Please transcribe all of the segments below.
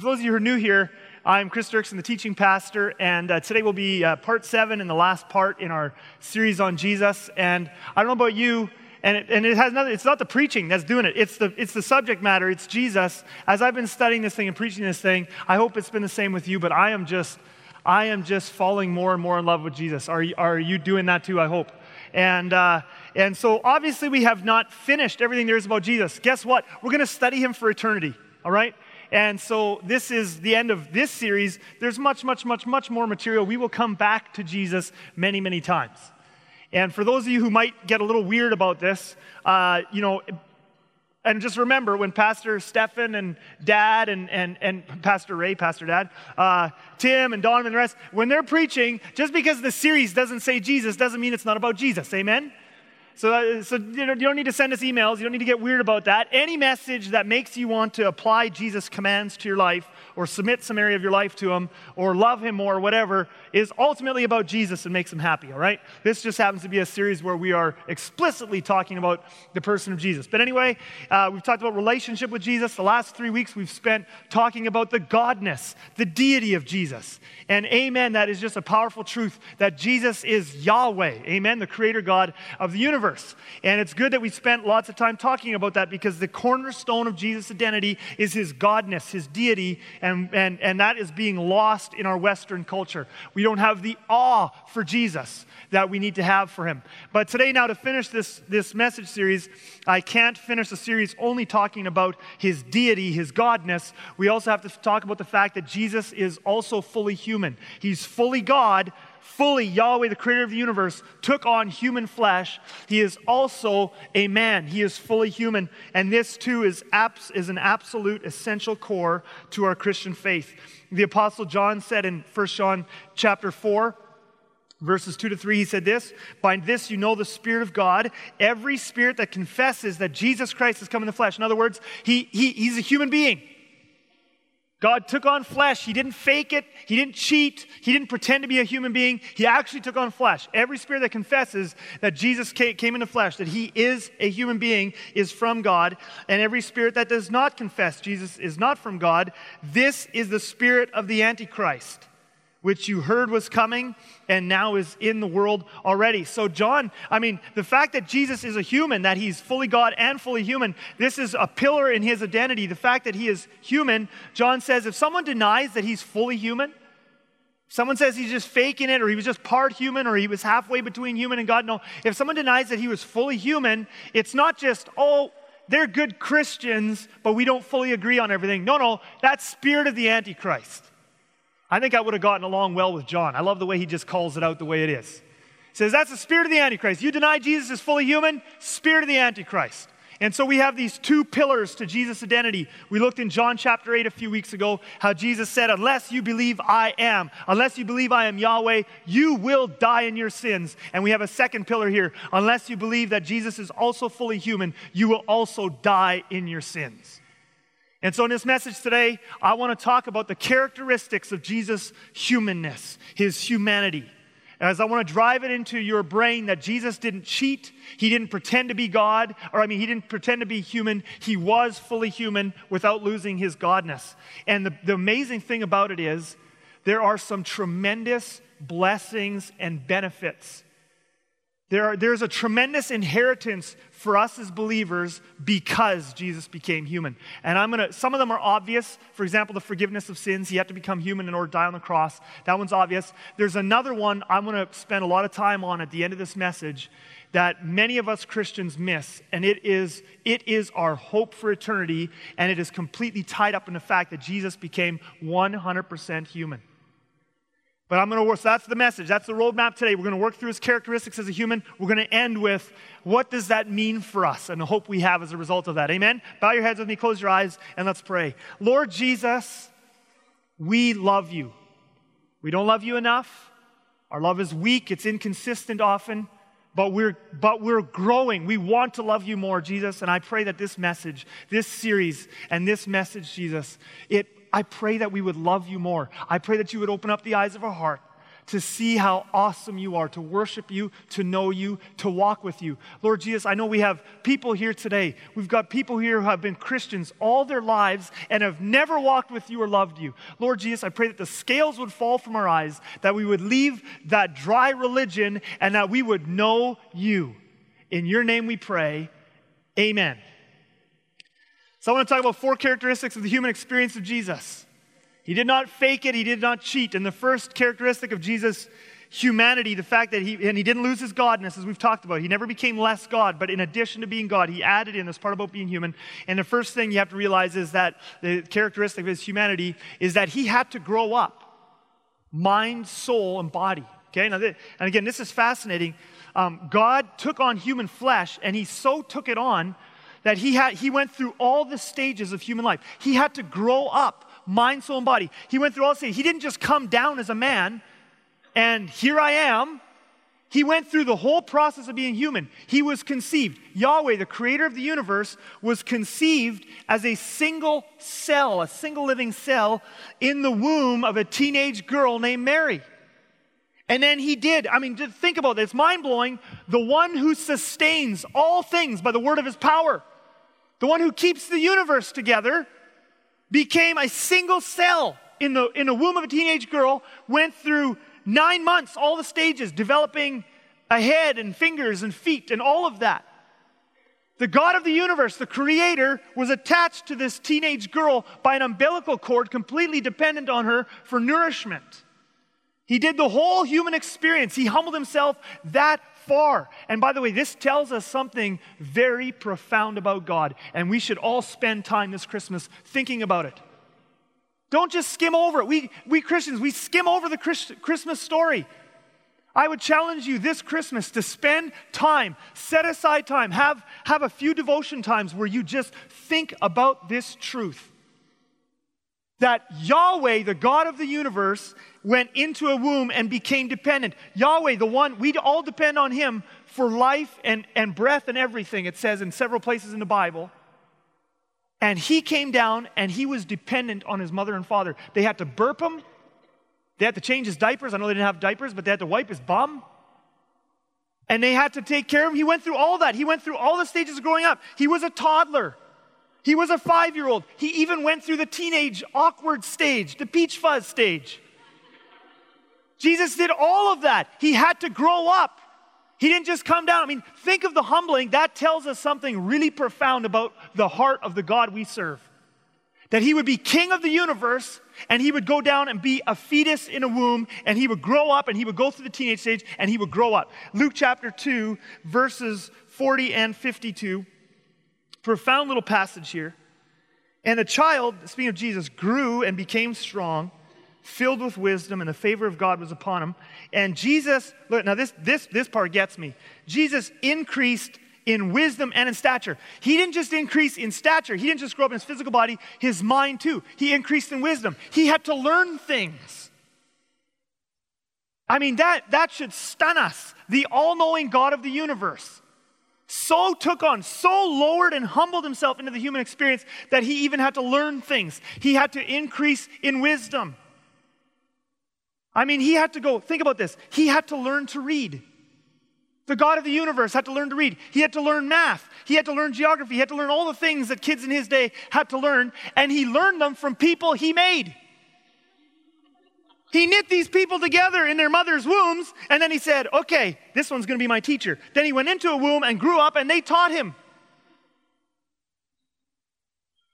For those of you who are new here, I'm Chris Dirksen, the teaching pastor, and today will be part 7 and the last part in our series on Jesus. And I don't know about you, and it has nothing. It's not the preaching that's doing it. It's the subject matter. It's Jesus. As I've been studying this thing and preaching this thing, I hope it's been the same with you. But I am just falling more and more in love with Jesus. Are you doing that too? I hope. And so obviously we have not finished everything there is about Jesus. Guess what? We're going to study him for eternity. All right. And so this is the end of this series. There's much more material. We will come back to Jesus many, many times. And for those of you who might get a little weird about this, and just remember when Pastor Stephen and Dad and Pastor Ray, Pastor Dad, Tim and Don and the rest, when they're preaching, just because the series doesn't say Jesus doesn't mean it's not about Jesus. Amen? So you don't need to send us emails. You don't need to get weird about that. Any message that makes you want to apply Jesus' commands to your life or submit some area of your life to him or love him more or whatever is ultimately about Jesus and makes him happy, all right? This just happens to be a series where we are explicitly talking about the person of Jesus. But anyway, we've talked about relationship with Jesus. The last 3 weeks we've spent talking about the godness, the deity of Jesus. And amen, that is just a powerful truth that Jesus is Yahweh, amen, the creator God of the universe. And it's good that we spent lots of time talking about that because the cornerstone of Jesus' identity is his godness, his deity, and that is being lost in our Western culture. We don't have the awe for Jesus that we need to have for him. But today now to finish this message series, I can't finish the series only talking about his deity, his godness. We also have to talk about the fact that Jesus is also fully human. He's fully God. Fully Yahweh, the creator of the universe, took on human flesh. He is also a man. He is fully human. And this too is an absolute essential core to our Christian faith. The Apostle John said in First John chapter 4, verses 2-3, he said this, "By this you know the Spirit of God, every spirit that confesses that Jesus Christ has come in the flesh." In other words, he's a human being. God took on flesh. He didn't fake it. He didn't cheat. He didn't pretend to be a human being. He actually took on flesh. Every spirit that confesses that Jesus came into flesh, that he is a human being, is from God. And every spirit that does not confess Jesus is not from God. This is the spirit of the Antichrist, which you heard was coming and now is in the world already. So the fact that Jesus is a human, that he's fully God and fully human, this is a pillar in his identity. The fact that he is human, John says, if someone denies that he's fully human, someone says he's just faking it or he was just part human or he was halfway between human and God, no. If someone denies that he was fully human, it's not just, oh, they're good Christians, but we don't fully agree on everything. No, that's spirit of the Antichrist. I think I would have gotten along well with John. I love the way he just calls it out the way it is. He says, that's the spirit of the Antichrist. You deny Jesus is fully human, spirit of the Antichrist. And so we have these two pillars to Jesus' identity. We looked in John chapter 8 a few weeks ago, how Jesus said, unless you believe I am Yahweh, you will die in your sins. And we have a second pillar here. Unless you believe that Jesus is also fully human, you will also die in your sins. And so in this message today, I want to talk about the characteristics of Jesus' humanness, his humanity. As I want to drive it into your brain that Jesus didn't cheat, he didn't pretend to be God, he didn't pretend to be human, he was fully human without losing his godness. And the amazing thing about it is, there are some tremendous blessings and benefits. There's a tremendous inheritance for us as believers because Jesus became human. And some of them are obvious. For example, the forgiveness of sins. He had to become human in order to die on the cross. That one's obvious. There's another one I'm going to spend a lot of time on at the end of this message that many of us Christians miss. And it is our hope for eternity. And it is completely tied up in the fact that Jesus became 100% human. But so that's the message. That's the roadmap today. We're going to work through his characteristics as a human. We're going to end with what does that mean for us and the hope we have as a result of that. Amen? Bow your heads with me, close your eyes, and let's pray. Lord Jesus, we love you. We don't love you enough. Our love is weak. It's inconsistent often. But we're growing. We want to love you more, Jesus. And I pray that this message, this series, and this message, Jesus, I pray that we would love you more. I pray that you would open up the eyes of our heart to see how awesome you are, to worship you, to know you, to walk with you. Lord Jesus, I know we have people here today. We've got people here who have been Christians all their lives and have never walked with you or loved you. Lord Jesus, I pray that the scales would fall from our eyes, that we would leave that dry religion and that we would know you. In your name we pray, amen. So I want to talk about four characteristics of the human experience of Jesus. He did not fake it. He did not cheat. And the first characteristic of Jesus' humanity, the fact that he didn't lose his godness, as we've talked about. He never became less God, but in addition to being God, he added in this part about being human. And the first thing you have to realize is that the characteristic of his humanity is that he had to grow up, mind, soul, and body. Okay? Now, and again, this is fascinating. God took on human flesh, and he so took it on that he went through all the stages of human life. He had to grow up. Mind, soul, and body. He went through all these. He didn't just come down as a man and here I am. He went through the whole process of being human. He was conceived. Yahweh, the creator of the universe, was conceived as a single cell, a single living cell in the womb of a teenage girl named Mary. And then he did. I mean, think about it. It's mind-blowing. The one who sustains all things by the word of his power, the one who keeps the universe together, became a single cell in the womb of a teenage girl, went through 9 months, all the stages, developing a head and fingers and feet and all of that. The God of the universe, the creator, was attached to this teenage girl by an umbilical cord, completely dependent on her for nourishment. He did the whole human experience. He humbled himself that far. And by the way, this tells us something very profound about God, and we should all spend time this Christmas thinking about it. Don't just skim over it. We Christians, we skim over the Christmas story. I would challenge you this Christmas to spend time, set aside time, have a few devotion times where you just think about this truth. That Yahweh, the God of the universe, went into a womb and became dependent. Yahweh, the one, we all depend on him for life and breath and everything, it says in several places in the Bible. And he came down and he was dependent on his mother and father. They had to burp him. They had to change his diapers. I know they didn't have diapers, but they had to wipe his bum. And they had to take care of him. He went through all that. He went through all the stages of growing up. He was a toddler. He was a 5-year-old. He even went through the teenage awkward stage, the peach fuzz stage. Jesus did all of that. He had to grow up. He didn't just come down. I mean, think of the humbling. That tells us something really profound about the heart of the God we serve. That he would be king of the universe, and he would go down and be a fetus in a womb, and he would grow up, and he would go through the teenage stage, and he would grow up. Luke chapter 2, verses 40 and 52. Profound little passage here. And the child, speaking of Jesus, grew and became strong, filled with wisdom, and the favor of God was upon him. And Jesus, look, now this part gets me. Jesus increased in wisdom and in stature. He didn't just increase in stature. He didn't just grow up in his physical body, his mind too. He increased in wisdom. He had to learn things. I mean, that should stun us. The all-knowing God of the universe so took on, so lowered and humbled himself into the human experience that he even had to learn things. He had to increase in wisdom. I mean, he had to go, think about this. He had to learn to read. The God of the universe had to learn to read. He had to learn math. He had to learn geography. He had to learn all the things that kids in his day had to learn, and he learned them from people he made. He knit these people together in their mother's wombs, and then he said, okay, this one's going to be my teacher. Then he went into a womb and grew up, and they taught him.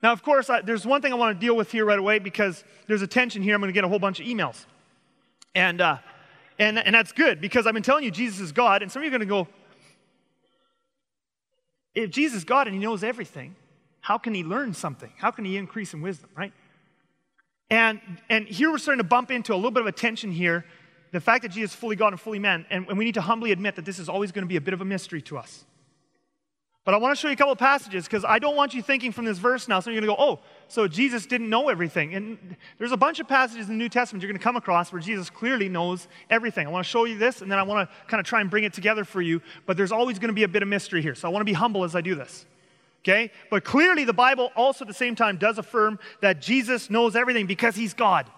Now, of course, there's one thing I want to deal with here right away because there's a tension here. I'm going to get a whole bunch of emails. And that's good because I've been telling you Jesus is God, and some of you are going to go, if Jesus is God and he knows everything, how can he learn something? How can he increase in wisdom, right? And here we're starting to bump into a little bit of a tension here, the fact that Jesus is fully God and fully man, and we need to humbly admit that this is always going to be a bit of a mystery to us. But I want to show you a couple of passages because I don't want you thinking from this verse now, so you're going to go, oh, so Jesus didn't know everything. And there's a bunch of passages in the New Testament you're going to come across where Jesus clearly knows everything. I want to show you this, and then I want to kind of try and bring it together for you, but there's always going to be a bit of mystery here, so I want to be humble as I do this. Okay? But clearly the Bible also at the same time does affirm that Jesus knows everything because he's God.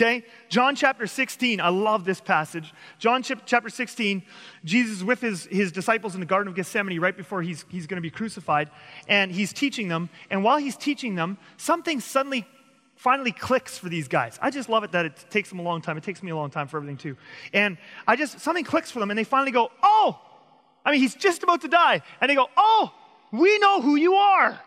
Okay? John chapter 16. I love this passage. John chapter 16. Jesus with his disciples in the Garden of Gethsemane right before he's going to be crucified. And he's teaching them. And while he's teaching them, something suddenly finally clicks for these guys. I just love it that it takes them a long time. It takes me a long time for everything too. And something clicks for them. And they finally go, oh! I mean, he's just about to die. And they go, oh! We know who you are.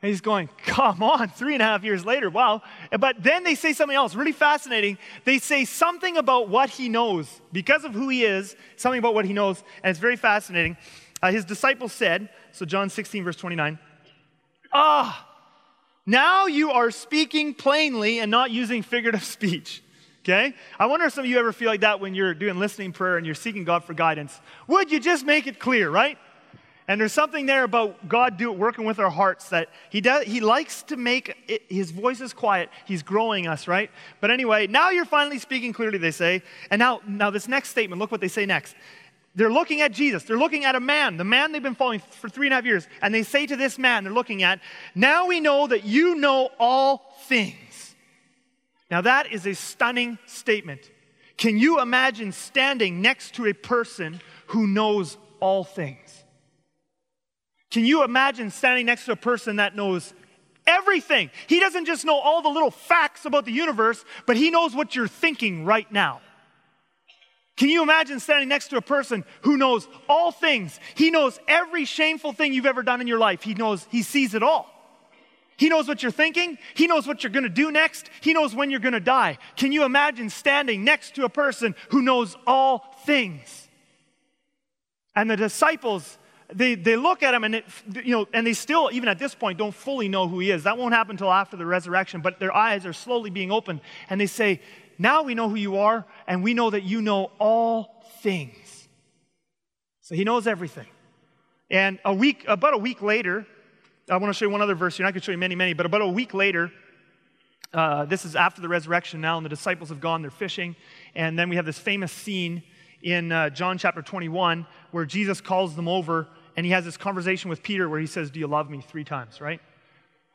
And he's going, come on, 3.5 years later, wow. But then they say something else, really fascinating. They say something about what he knows. Because of who he is, something about what he knows, and it's very fascinating. His disciples said, so John 16, verse 29, now you are speaking plainly and not using figurative speech. Okay? I wonder if some of you ever feel like that when you're doing listening prayer and you're seeking God for guidance. Would you just make it clear, right? And there's something there about God working with our hearts that he likes to make his voices quiet. He's growing us, right? But anyway, now you're finally speaking clearly, they say. And now this next statement, look what they say next. They're looking at Jesus. They're looking at a man, the man they've been following for 3.5 years. And they say to this man they're looking at, now we know that you know all things. Now that is a stunning statement. Can you imagine standing next to a person who knows all things? Can you imagine standing next to a person that knows everything? He doesn't just know all the little facts about the universe, but he knows what you're thinking right now. Can you imagine standing next to a person who knows all things? He knows every shameful thing you've ever done in your life. He sees it all. He knows what you're thinking. He knows what you're going to do next. He knows when you're going to die. Can you imagine standing next to a person who knows all things? And the disciples, They look at him and they still, even at this point, don't fully know who he is. That won't happen until after the resurrection, but their eyes are slowly being opened. And they say, now we know who you are, and we know that you know all things. So he knows everything. And about a week later, I want to show you one other verse here. I could show you many, many, but about a week later, this is after the resurrection now, and the disciples have gone, they're fishing. And then we have this famous scene in John chapter 21 where Jesus calls them over. And he has this conversation with Peter where he says, do you love me? 3 times, right?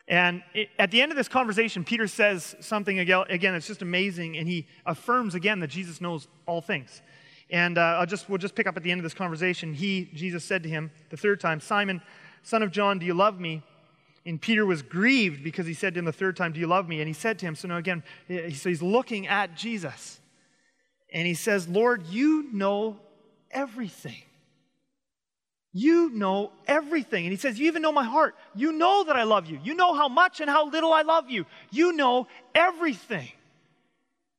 And at the end of this conversation, Peter says something again it's just amazing. And he affirms again that Jesus knows all things. And we'll just pick up at the end of this conversation. Jesus said to him the 3rd time, Simon, son of John, do you love me? And Peter was grieved because he said to him the 3rd time, do you love me? And he said to him, so he's looking at Jesus. And he says, Lord, you know everything. You know everything. And he says, you even know my heart. You know that I love you. You know how much and how little I love you. You know everything.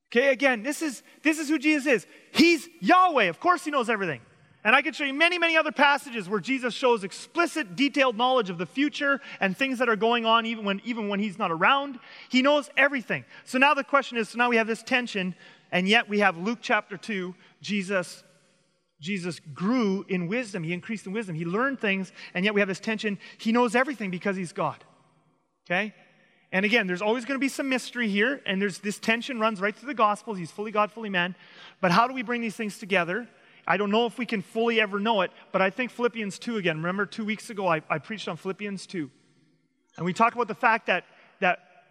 Okay, again, this is who Jesus is. He's Yahweh. Of course he knows everything. And I could show you many, many other passages where Jesus shows explicit, detailed knowledge of the future and things that are going on even when he's not around. He knows everything. So now the question is, now we have this tension, and yet we have Luke chapter 2, Jesus grew in wisdom. He increased in wisdom. He learned things, and yet we have this tension. He knows everything because he's God. Okay? And again, there's always going to be some mystery here, and there's this tension runs right through the Gospels. He's fully God, fully man. But how do we bring these things together? I don't know if we can fully ever know it, but I think Philippians 2 again. Remember 2 weeks ago, I preached on Philippians 2. And we talked about the fact that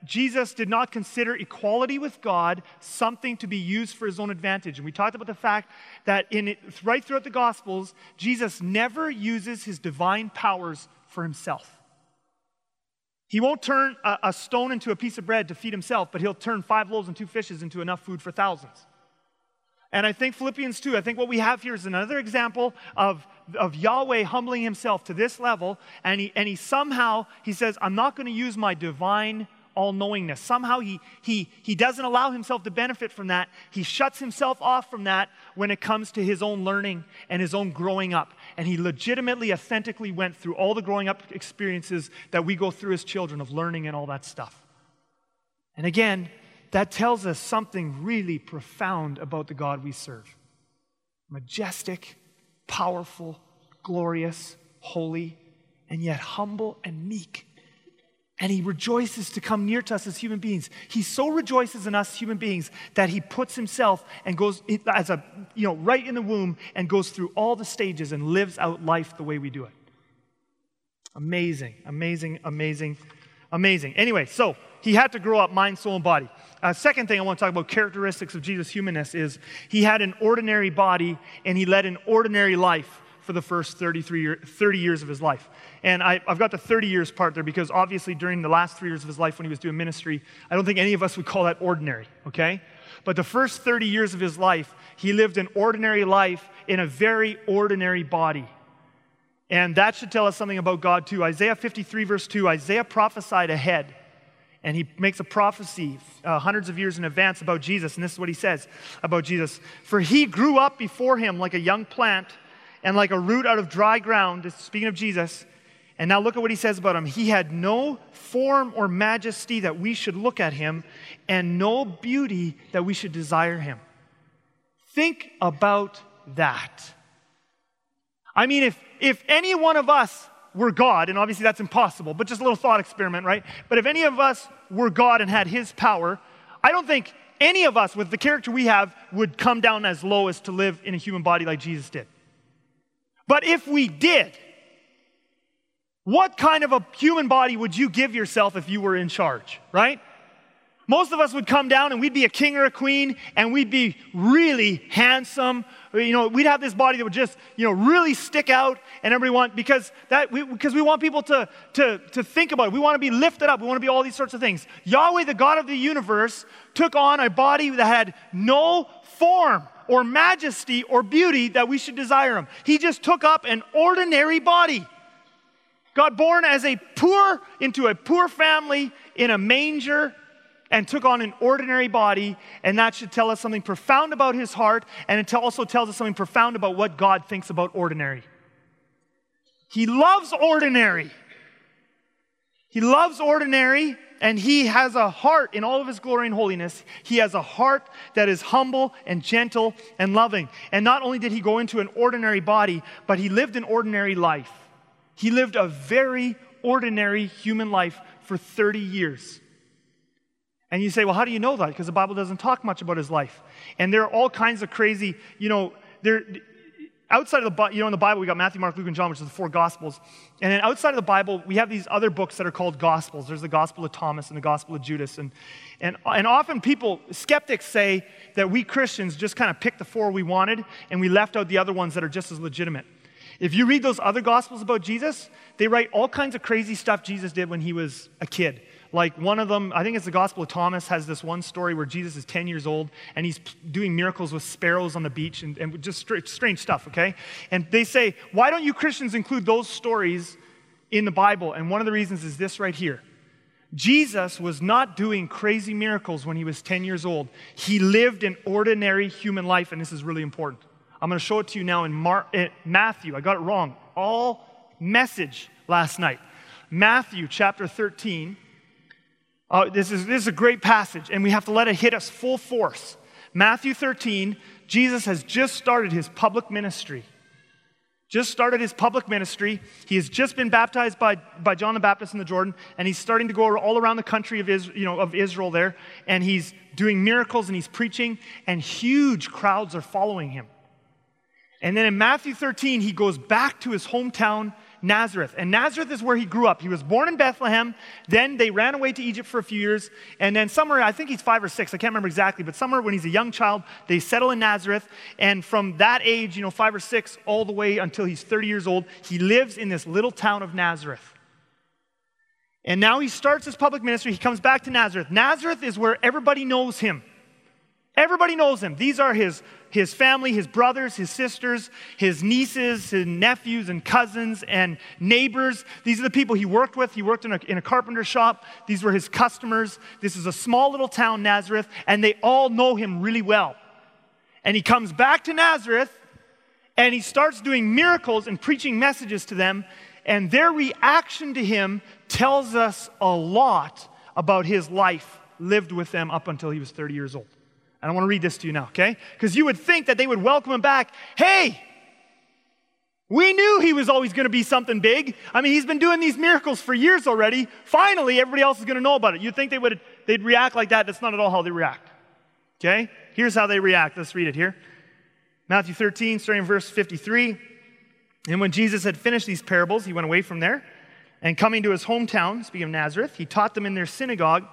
Jesus did not consider equality with God something to be used for his own advantage. And we talked about the fact that right throughout the Gospels, Jesus never uses his divine powers for himself. He won't turn a stone into a piece of bread to feed himself, but he'll turn 5 loaves and 2 fishes into enough food for thousands. And I think Philippians 2, I think what we have here is another example of Yahweh humbling himself to this level, and he says, I'm not going to use my divine all-knowingness. Somehow he doesn't allow himself to benefit from that. He shuts himself off from that when it comes to his own learning and his own growing up. And he legitimately, authentically went through all the growing up experiences that we go through as children of learning and all that stuff. And again, that tells us something really profound about the God we serve. Majestic, powerful, glorious, holy, and yet humble and meek. And he rejoices to come near to us as human beings. He so rejoices in us human beings that he puts himself and goes as right in the womb and goes through all the stages and lives out life the way we do it. Amazing, amazing, amazing, amazing. Anyway, so He had to grow up mind, soul, and body. Second thing I want to talk about, characteristics of Jesus' humanness, is he had an ordinary body and he led an ordinary life for the first 30 years of his life. And I've got the 30 years part there because obviously during the last 3 years of his life when he was doing ministry, I don't think any of us would call that ordinary, okay? But the first 30 years of his life, he lived an ordinary life in a very ordinary body. And that should tell us something about God too. Isaiah 53 verse 2, Isaiah prophesied ahead. And he makes a prophecy hundreds of years in advance about Jesus. And this is what he says about Jesus. For he grew up before him like a young plant and like a root out of dry ground. It's speaking of Jesus. And now look at what he says about him. He had no form or majesty that we should look at him, and no beauty that we should desire him. Think about that. I mean, if any one of us were God, and obviously that's impossible, but just a little thought experiment, right? But if any of us were God and had his power, I don't think any of us with the character we have would come down as low as to live in a human body like Jesus did. But if we did, what kind of a human body would you give yourself if you were in charge, right? Most of us would come down and we'd be a king or a queen and we'd be really handsome. You know, we'd have this body that would just, you know, really stick out and everybody want, because we want people to think about it. We want to be lifted up. We want to be all these sorts of things. Yahweh, the God of the universe, took on a body that had no form or majesty or beauty that we should desire him. He just took up an ordinary body. Got born as into a poor family in a manger and took on an ordinary body, and that should tell us something profound about his heart, and it also tells us something profound about what God thinks about ordinary. He loves ordinary. He loves ordinary, and he has a heart in all of his glory and holiness. He has a heart that is humble and gentle and loving. And not only did he go into an ordinary body, but he lived an ordinary life. He lived a very ordinary human life for 30 years. And you say, well, how do you know that? Because the Bible doesn't talk much about his life. And there are all kinds of crazy, you know, outside of the, you know, in the Bible, we got Matthew, Mark, Luke, and John, which is the four Gospels. And then outside of the Bible, we have these other books that are called Gospels. There's the Gospel of Thomas and the Gospel of Judas. And often people, skeptics say that we Christians just kind of picked the four we wanted and we left out the other ones that are just as legitimate. If you read those other Gospels about Jesus, they write all kinds of crazy stuff Jesus did when he was a kid. Like one of them, I think it's the Gospel of Thomas, has this one story where Jesus is 10 years old and he's doing miracles with sparrows on the beach and just strange stuff, okay? And they say, why don't you Christians include those stories in the Bible? And one of the reasons is this right here. Jesus was not doing crazy miracles when he was 10 years old. He lived an ordinary human life, and this is really important. I'm going to show it to you now in Matthew. I got it wrong. All message last night. Matthew chapter 13. This is a great passage, and we have to let it hit us full force. Matthew 13, Jesus has just started his public ministry. He has just been baptized by John the Baptist in the Jordan, and he's starting to go all around the country of Israel there, and he's doing miracles, and he's preaching, and huge crowds are following him. And then in Matthew 13, he goes back to his hometown, Nazareth. And Nazareth is where he grew up. He was born in Bethlehem. Then they ran away to Egypt for a few years. And then somewhere, I think he's 5 or 6, I can't remember exactly, but somewhere when he's a young child, they settle in Nazareth. And from that age, 5 or 6, all the way until he's 30 years old, he lives in this little town of Nazareth. And now he starts his public ministry. He comes back to Nazareth. Nazareth is where everybody knows him. Everybody knows him. These are his family, his brothers, his sisters, his nieces, his nephews and cousins and neighbors. These are the people he worked with. He worked in a carpenter shop. These were his customers. This is a small little town, Nazareth, and they all know him really well. And he comes back to Nazareth, and he starts doing miracles and preaching messages to them, and their reaction to him tells us a lot about his life lived with them up until he was 30 years old. And I want to read this to you now, okay? Because you would think that they would welcome him back. Hey, we knew he was always going to be something big. I mean, he's been doing these miracles for years already. Finally, everybody else is going to know about it. You'd think they'd react like that. That's not at all how they react, okay? Here's how they react. Let's read it here. Matthew 13, starting in verse 53. And when Jesus had finished these parables, he went away from there. And coming to his hometown, speaking of Nazareth, he taught them in their synagogue.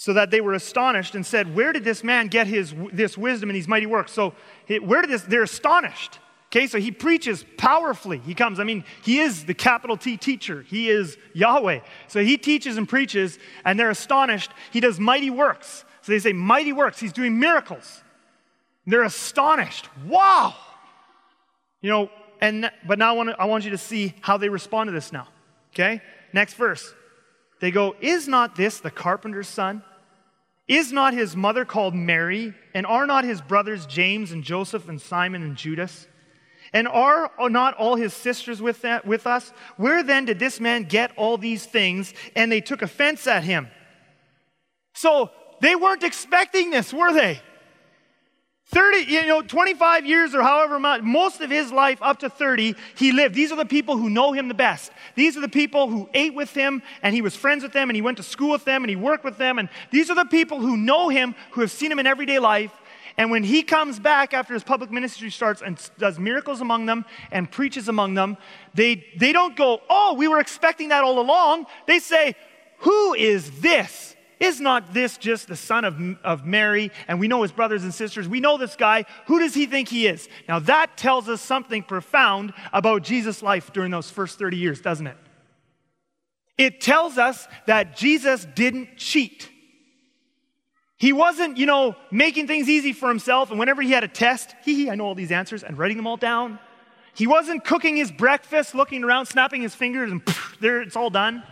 so that they were astonished and said, where did this man get this wisdom and these mighty works? So they're astonished. Okay, so he preaches powerfully. He comes, he is the capital T teacher. He is Yahweh. So he teaches and preaches, and they're astonished. He does mighty works. So they say, mighty works. He's doing miracles. They're astonished. Wow! But now I want you to see how they respond to this now. Okay? Next verse. They go, is not this the carpenter's son? Is not his mother called Mary? And are not his brothers James and Joseph and Simon and Judas? And are not all his sisters with us? Where then did this man get all these things? And they took offense at him. So they weren't expecting this, were they? 25 years or however much, most of his life up to 30, he lived. These are the people who know him the best. These are the people who ate with him, and he was friends with them, and he went to school with them, and he worked with them. And these are the people who know him, who have seen him in everyday life. And when he comes back after his public ministry starts and does miracles among them and preaches among them, they don't go, oh, we were expecting that all along. They say, who is this? Is not this just the son of Mary? And we know his brothers and sisters. We know this guy. Who does he think he is? Now that tells us something profound about Jesus' life during those first 30 years, doesn't it? It tells us that Jesus didn't cheat. He wasn't, making things easy for himself, and whenever he had a test, I know all these answers, and writing them all down. He wasn't cooking his breakfast, looking around, snapping his fingers, and there, it's all done.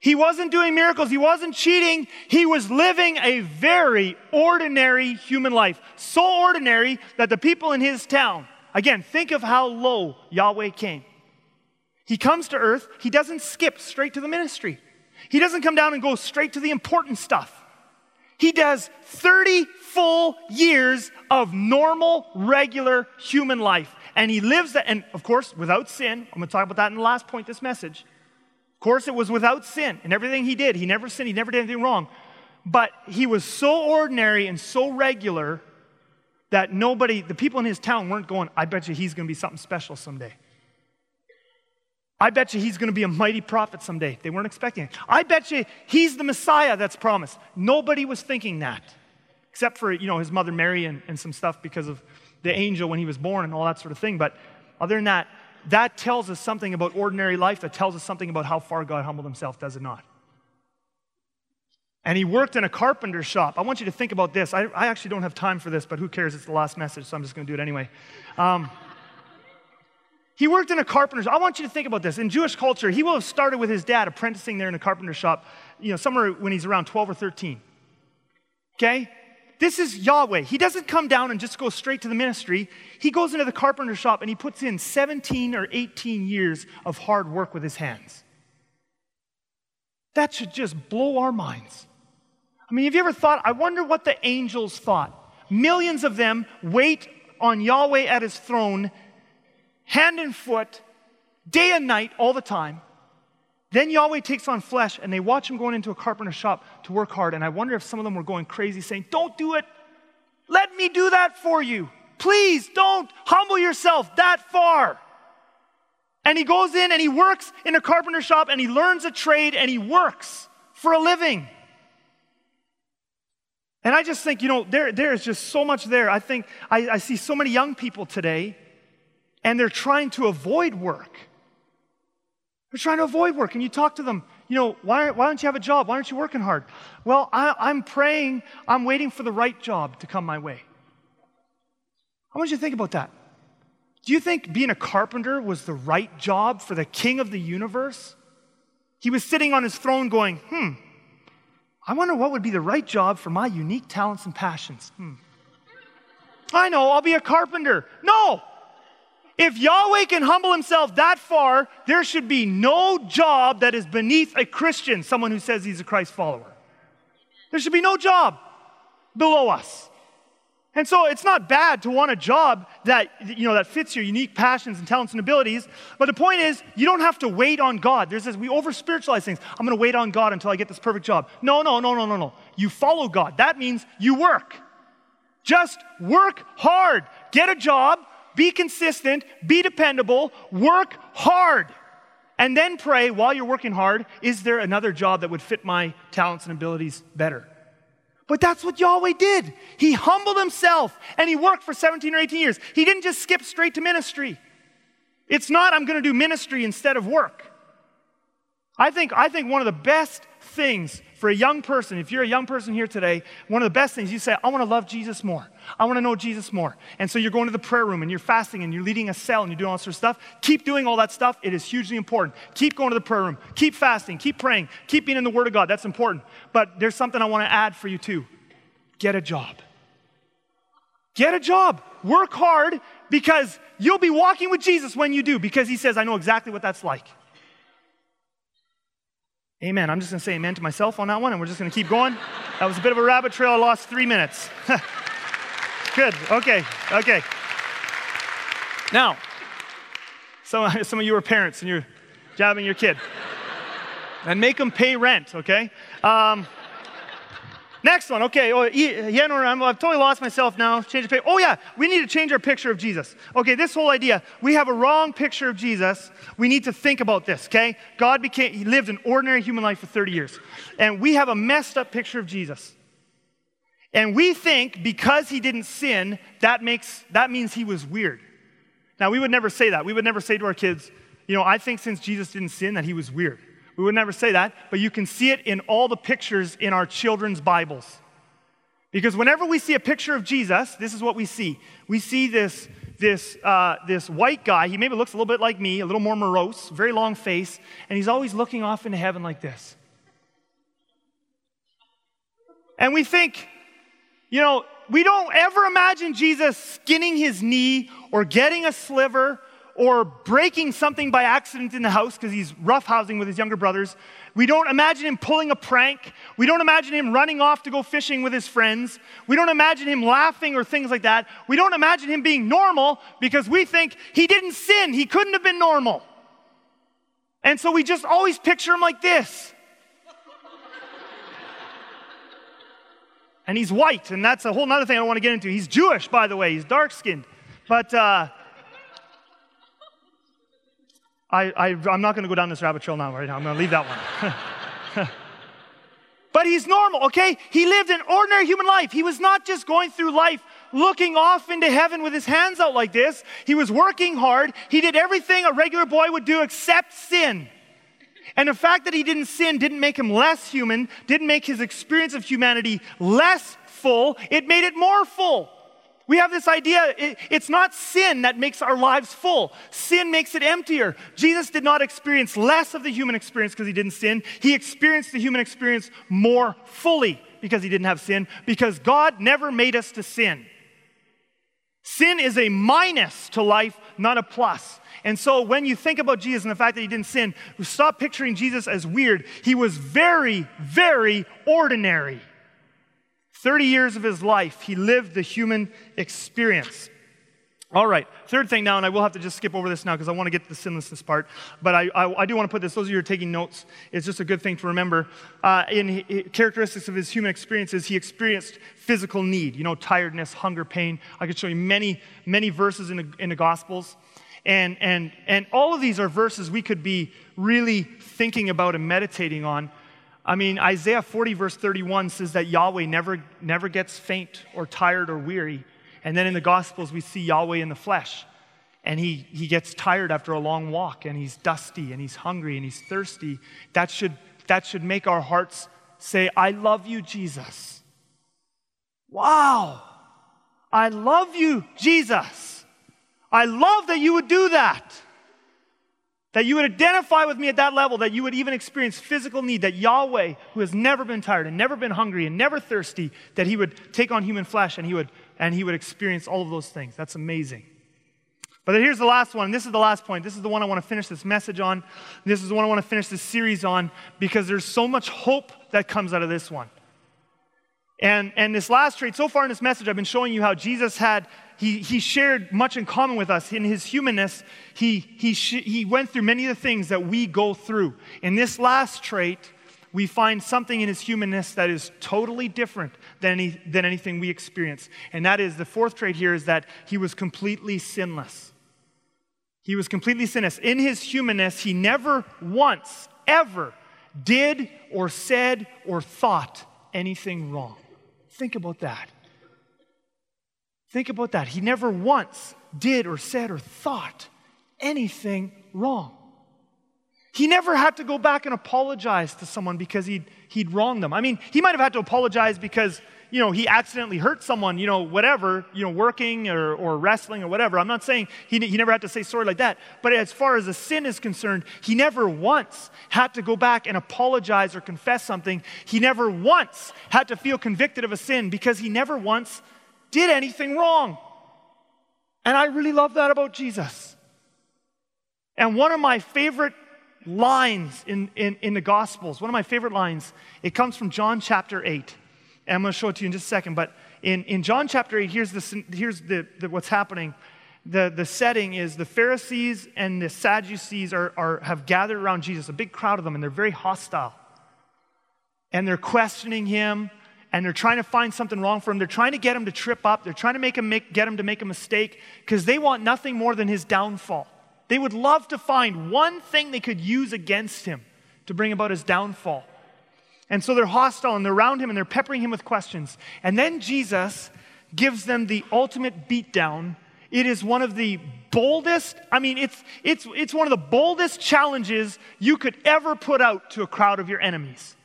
He wasn't doing miracles. He wasn't cheating. He was living a very ordinary human life, so ordinary that the people in his town, again, think of how low Yahweh came. He comes to earth. He doesn't skip straight to the ministry. He doesn't come down and go straight to the important stuff. He does 30 full years of normal, regular human life. And he lives that, and of course, without sin. I'm going to talk about that in the last point, this message. Of course, it was without sin. And everything he did, he never sinned, he never did anything wrong. But he was so ordinary and so regular that the people in his town weren't going, I bet you he's going to be something special someday. I bet you he's going to be a mighty prophet someday. They weren't expecting it. I bet you he's the Messiah that's promised. Nobody was thinking that, except for, his mother Mary and some stuff because of the angel when he was born and all that sort of thing. But other than that, that tells us something about ordinary life. That tells us something about how far God humbled himself, does it not? And he worked in a carpenter shop. I want you to think about this. I actually don't have time for this, but who cares? It's the last message, so I'm just going to do it anyway. He worked in a carpenter's. I want you to think about this. In Jewish culture, he will have started with his dad apprenticing there in a carpenter shop, somewhere when he's around 12 or 13. Okay? This is Yahweh. He doesn't come down and just go straight to the ministry. He goes into the carpenter shop and he puts in 17 or 18 years of hard work with his hands. That should just blow our minds. Have you ever thought, I wonder what the angels thought? Millions of them wait on Yahweh at his throne, hand and foot, day and night, all the time. Then Yahweh takes on flesh, and they watch him going into a carpenter shop to work hard, and I wonder if some of them were going crazy, saying, don't do it. Let me do that for you. Please don't humble yourself that far. And he goes in, and he works in a carpenter shop, and he learns a trade, and he works for a living. And I just think, there is just so much there. I think I see so many young people today, and they're trying to avoid work. They're trying to avoid work. And you talk to them, why don't you have a job? Why aren't you working hard? Well, I'm praying. I'm waiting for the right job to come my way. I want you to think about that. Do you think being a carpenter was the right job for the king of the universe? He was sitting on his throne going, I wonder what would be the right job for my unique talents and passions. I know, I'll be a carpenter. No! If Yahweh can humble himself that far, there should be no job that is beneath a Christian, someone who says he's a Christ follower. There should be no job below us. And so it's not bad to want a job that, that fits your unique passions and talents and abilities. But the point is, you don't have to wait on God. There's this, we over-spiritualize things. I'm going to wait on God until I get this perfect job. No. You follow God. That means you work. Just work hard. Get a job. Be consistent, be dependable, work hard. and then pray while you're working hard, is there another job that would fit my talents and abilities better? But that's what Yahweh did. He humbled himself and he worked for 17 or 18 years. He didn't just skip straight to ministry. It's not, I'm going to do ministry instead of work. I think one of the best things for a young person, if you're a young person here today, one of the best things, you say, I want to love Jesus more. I want to know Jesus more. And so you're going to the prayer room and you're fasting and you're leading a cell and you're doing all sorts of stuff. Keep doing all that stuff. It is hugely important. Keep going to the prayer room. Keep fasting. Keep praying. Keep being in the Word of God. That's important. But there's something I want to add for you too. Get a job. Get a job. Work hard because you'll be walking with Jesus when you do, because he says, I know exactly what that's like. Amen. I'm just going to say amen to myself on that one, and we're just going to keep going. That was a bit of a rabbit trail. I lost 3 minutes. Good. Okay. Now, some of you are parents, and you're jabbing your kid. And make them pay rent, okay? Next one, okay. Oh, yeah, no, I've totally lost myself now. Change the page. Oh, yeah, we need to change our picture of Jesus. Okay, this whole idea, we have a wrong picture of Jesus. We need to think about this, okay? He lived an ordinary human life for 30 years. And we have a messed up picture of Jesus. And we think because he didn't sin, that means he was weird. Now, we would never say that. We would never say to our kids, I think since Jesus didn't sin that he was weird. We would never say that, but you can see it in all the pictures in our children's Bibles. Because whenever we see a picture of Jesus, this is what we see. We see this white guy. He maybe looks a little bit like me, a little more morose, very long face, and he's always looking off into heaven like this. And we think, we don't ever imagine Jesus skinning his knee or getting a sliver or breaking something by accident in the house because he's roughhousing with his younger brothers. We don't imagine him pulling a prank. We don't imagine him running off to go fishing with his friends. We don't imagine him laughing or things like that. We don't imagine him being normal because we think he didn't sin. He couldn't have been normal. And so we just always picture him like this. And he's white, and that's a whole other thing I don't want to get into. He's Jewish, by the way. He's dark-skinned. But, I'm not going to go down this rabbit trail now, right now. I'm going to leave that one. But he's normal, okay? He lived an ordinary human life. He was not just going through life looking off into heaven with his hands out like this. He was working hard. He did everything a regular boy would do except sin. And the fact that he didn't sin didn't make him less human, didn't make his experience of humanity less full. It made it more full. We have this idea, it's not sin that makes our lives full. Sin makes it emptier. Jesus did not experience less of the human experience because he didn't sin. He experienced the human experience more fully because he didn't have sin, because God never made us to sin. Sin is a minus to life, not a plus. And so when you think about Jesus and the fact that he didn't sin, stop picturing Jesus as weird. He was very, very ordinary. 30 years of his life, he lived the human experience. All right, third thing now, and I will have to just skip over this now because I want to get to the sinlessness part, but I do want to put this, those of you who are taking notes, it's just a good thing to remember. In characteristics of his human experiences, he experienced physical need, tiredness, hunger, pain. I could show you many, many verses in the Gospels. And all of these are verses we could be really thinking about and meditating on. I mean, Isaiah 40 verse 31 says that Yahweh never gets faint or tired or weary. And then in the Gospels, we see Yahweh in the flesh. And he gets tired after a long walk, and he's dusty, and he's hungry, and he's thirsty. That should make our hearts say, I love you, Jesus. Wow. I love you, Jesus. I love that you would do that. That you would identify with me at that level, that you would even experience physical need, that Yahweh, who has never been tired and never been hungry and never thirsty, that he would take on human flesh and he would experience all of those things. That's amazing. But here's the last one. This is the last point. This is the one I want to finish this message on. This is the one I want to finish this series on, because there's so much hope that comes out of this one. And this last trait, so far in this message, I've been showing you how Jesus had, he shared much in common with us. In his humanness, he went through many of the things that we go through. In this last trait, we find something in his humanness that is totally different than anything we experience. And that is, the fourth trait here is that he was completely sinless. He was completely sinless. In his humanness, he never once, ever did or said or thought anything wrong. Think about that. Think about that. He never once did or said or thought anything wrong. He never had to go back and apologize to someone because he'd wronged them. I mean, he might have had to apologize because, you know, he accidentally hurt someone, you know, whatever, you know, working or wrestling or whatever. I'm not saying he never had to say sorry like that. But as far as the sin is concerned, he never once had to go back and apologize or confess something. He never once had to feel convicted of a sin because he never once did anything wrong. And I really love that about Jesus. And one of my favorite lines in the Gospels, one of my favorite lines, it comes from John chapter 8. And I'm going to show it to you in just a second. But in John chapter 8, here's what's happening. The setting is the Pharisees and the Sadducees have gathered around Jesus, a big crowd of them, and they're very hostile. And they're questioning him, and they're trying to find something wrong for him. They're trying to get him to trip up. They're trying to get him to make a mistake because they want nothing more than his downfall. They would love to find one thing they could use against him to bring about his downfall. And so they're hostile, and they're around him, and they're peppering him with questions. And then Jesus gives them the ultimate beatdown. It is one of the boldest, I mean, it's one of the boldest challenges you could ever put out to a crowd of your enemies.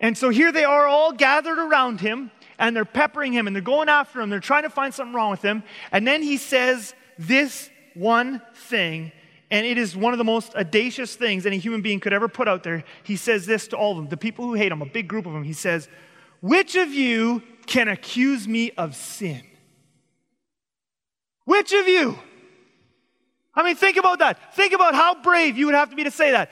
And so here they are all gathered around him, and they're peppering him, and they're going after him. They're trying to find something wrong with him. And then he says this one thing, and it is one of the most audacious things any human being could ever put out there. He says this to all of them, the people who hate him, a big group of them. He says, "Which of you can accuse me of sin? Which of you?" I mean, think about that. Think about how brave you would have to be to say that.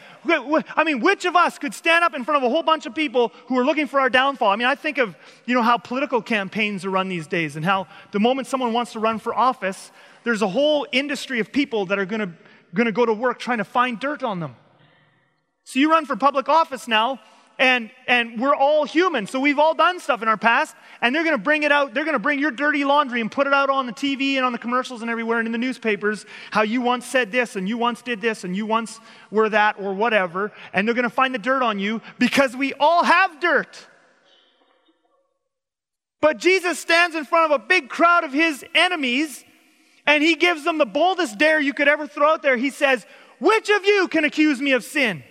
I mean, which of us could stand up in front of a whole bunch of people who are looking for our downfall? I mean, I think of, you know, how political campaigns are run these days and how the moment someone wants to run for office, there's a whole industry of people that are going to go to work trying to find dirt on them. So you run for public office now, and we're all human, so we've all done stuff in our past, and they're going to bring it out. They're going to bring your dirty laundry and put it out on the TV and on the commercials and everywhere and in the newspapers, how you once said this and you once did this and you once were that or whatever, and they're going to find the dirt on you because we all have dirt. But Jesus stands in front of a big crowd of his enemies, and he gives them the boldest dare you could ever throw out there. He says, "Which of you can accuse me of sin?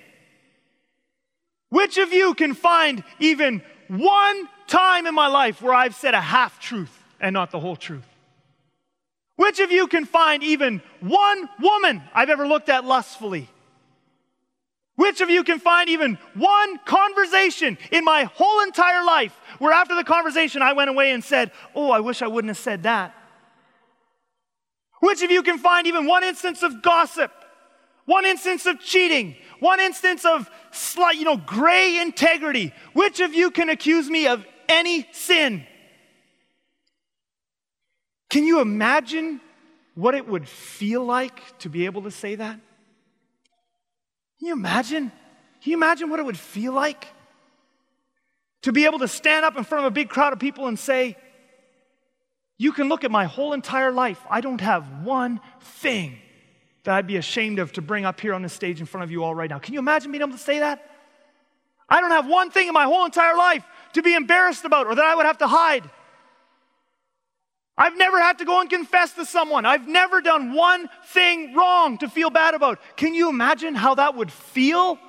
Which of you can find even one time in my life where I've said a half-truth and not the whole truth? Which of you can find even one woman I've ever looked at lustfully? Which of you can find even one conversation in my whole entire life where after the conversation I went away and said, 'Oh, I wish I wouldn't have said that'? Which of you can find even one instance of gossip, one instance of cheating, one instance of slight, you know, gray integrity? Which of you can accuse me of any sin?" Can you imagine what it would feel like to be able to say that? Can you imagine? Can you imagine what it would feel like to be able to stand up in front of a big crowd of people and say, "You can look at my whole entire life. I don't have one thing that I'd be ashamed of to bring up here on the stage in front of you all right now." Can you imagine being able to say that? I don't have one thing in my whole entire life to be embarrassed about or that I would have to hide. I've never had to go and confess to someone. I've never done one thing wrong to feel bad about. Can you imagine how that would feel?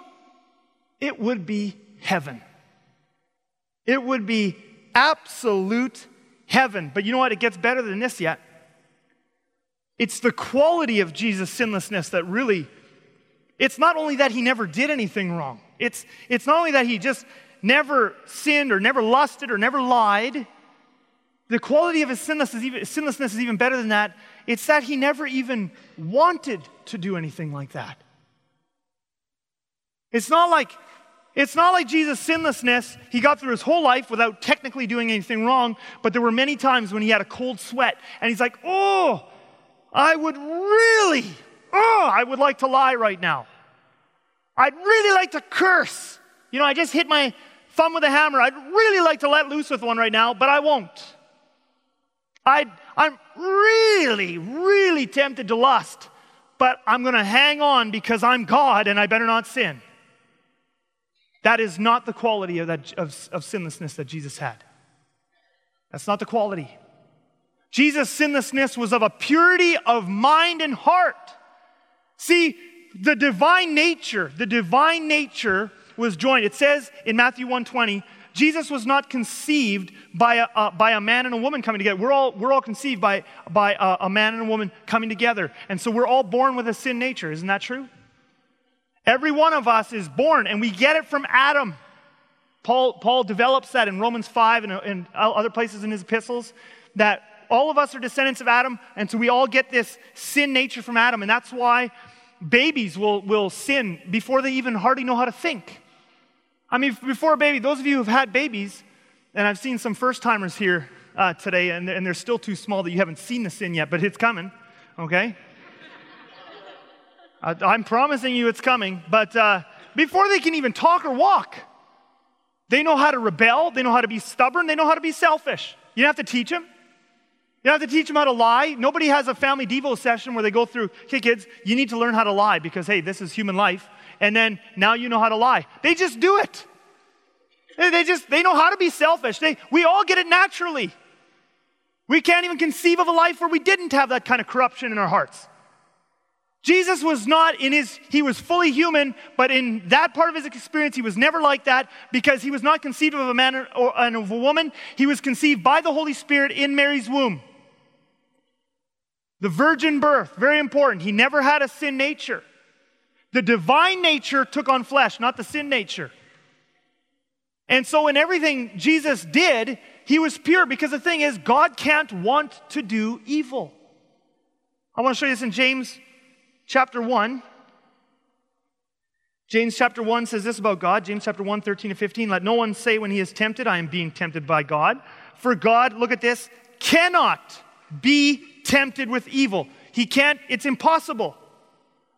It would be heaven. It would be absolute heaven. But you know what? It gets better than this yet. It's the quality of Jesus' sinlessness that really, it's not only that he never did anything wrong. It's not only that he just never sinned or never lusted or never lied. The quality of his sinlessness is even better than that. It's that he never even wanted to do anything like that. It's not like Jesus' sinlessness, he got through his whole life without technically doing anything wrong, but there were many times when he had a cold sweat and he's like, "Oh, I would like to lie right now. I'd really like to curse. You know, I just hit my thumb with a hammer. I'd really like to let loose with one right now, but I won't. I'm really, really tempted to lust, but I'm going to hang on because I'm God and I better not sin. That is not the quality of sinlessness that Jesus had. That's not the quality. Jesus' sinlessness was of a purity of mind and heart. See, the divine nature was joined. It says in Matthew 1:20, Jesus was not conceived by a man and a woman coming together. We're all conceived by a man and a woman coming together. And so we're all born with a sin nature. Isn't that true? Every one of us is born, and we get it from Adam. Paul develops that in Romans 5 and other places in his epistles, that all of us are descendants of Adam, and so we all get this sin nature from Adam. And that's why babies will sin before they even hardly know how to think. I mean, before a baby, those of you who've had babies, and I've seen some first-timers here today, and they're still too small that you haven't seen the sin yet, but it's coming, okay? I'm promising you it's coming, but before they can even talk or walk, they know how to rebel, they know how to be stubborn, they know how to be selfish. You don't have to teach them. You don't have to teach them how to lie. Nobody has a family devo session where they go through, okay, kids, you need to learn how to lie because, hey, this is human life. And then now you know how to lie. They just do it. They know how to be selfish. We all get it naturally. We can't even conceive of a life where we didn't have that kind of corruption in our hearts. Jesus was not he was fully human, but in that part of his experience, he was never like that because he was not conceived of a man and of a woman. He was conceived by the Holy Spirit in Mary's womb. The virgin birth, very important. He never had a sin nature. The divine nature took on flesh, not the sin nature. And so in everything Jesus did, he was pure because the thing is, God can't want to do evil. I want to show you this in James chapter 1. James chapter 1 says this about God. James chapter 1, 13 to 15. Let no one say when he is tempted, I am being tempted by God. For God, look at this, cannot be tempted with evil. He can't, it's impossible.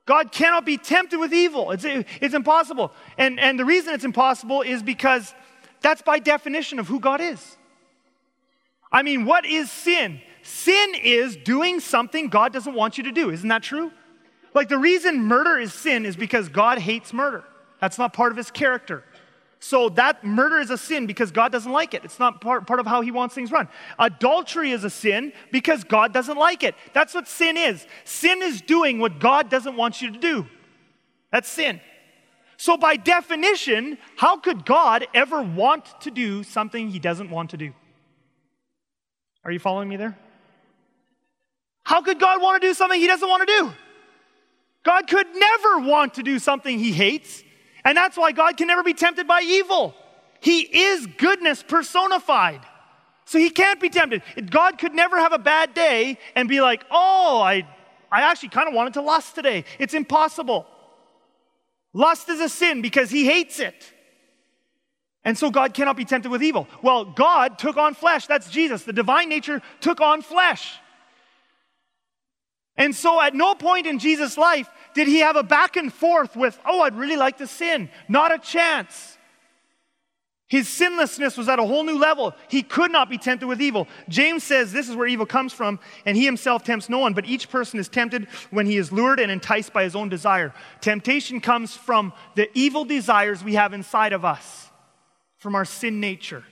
God cannot be tempted with evil. It's impossible. And the reason it's impossible is because that's by definition of who God is. I mean, what is sin? Sin is doing something God doesn't want you to do. Isn't that true? Like the reason murder is sin is because God hates murder. That's not part of his character. So that murder is a sin because God doesn't like it. It's not part of how he wants things run. Adultery is a sin because God doesn't like it. That's what sin is. Sin is doing what God doesn't want you to do. That's sin. So by definition, how could God ever want to do something he doesn't want to do? Are you following me there? How could God want to do something he doesn't want to do? God could never want to do something he hates. And that's why God can never be tempted by evil. He is goodness personified. So he can't be tempted. God could never have a bad day and be like, oh, I actually kind of wanted to lust today. It's impossible. Lust is a sin because he hates it. And so God cannot be tempted with evil. Well, God took on flesh. That's Jesus. The divine nature took on flesh. And so at no point in Jesus' life did he have a back and forth with, oh, I'd really like to sin. Not a chance. His sinlessness was at a whole new level. He could not be tempted with evil. James says this is where evil comes from, and he himself tempts no one, but each person is tempted when he is lured and enticed by his own desire. Temptation comes from the evil desires we have inside of us, from our sin nature.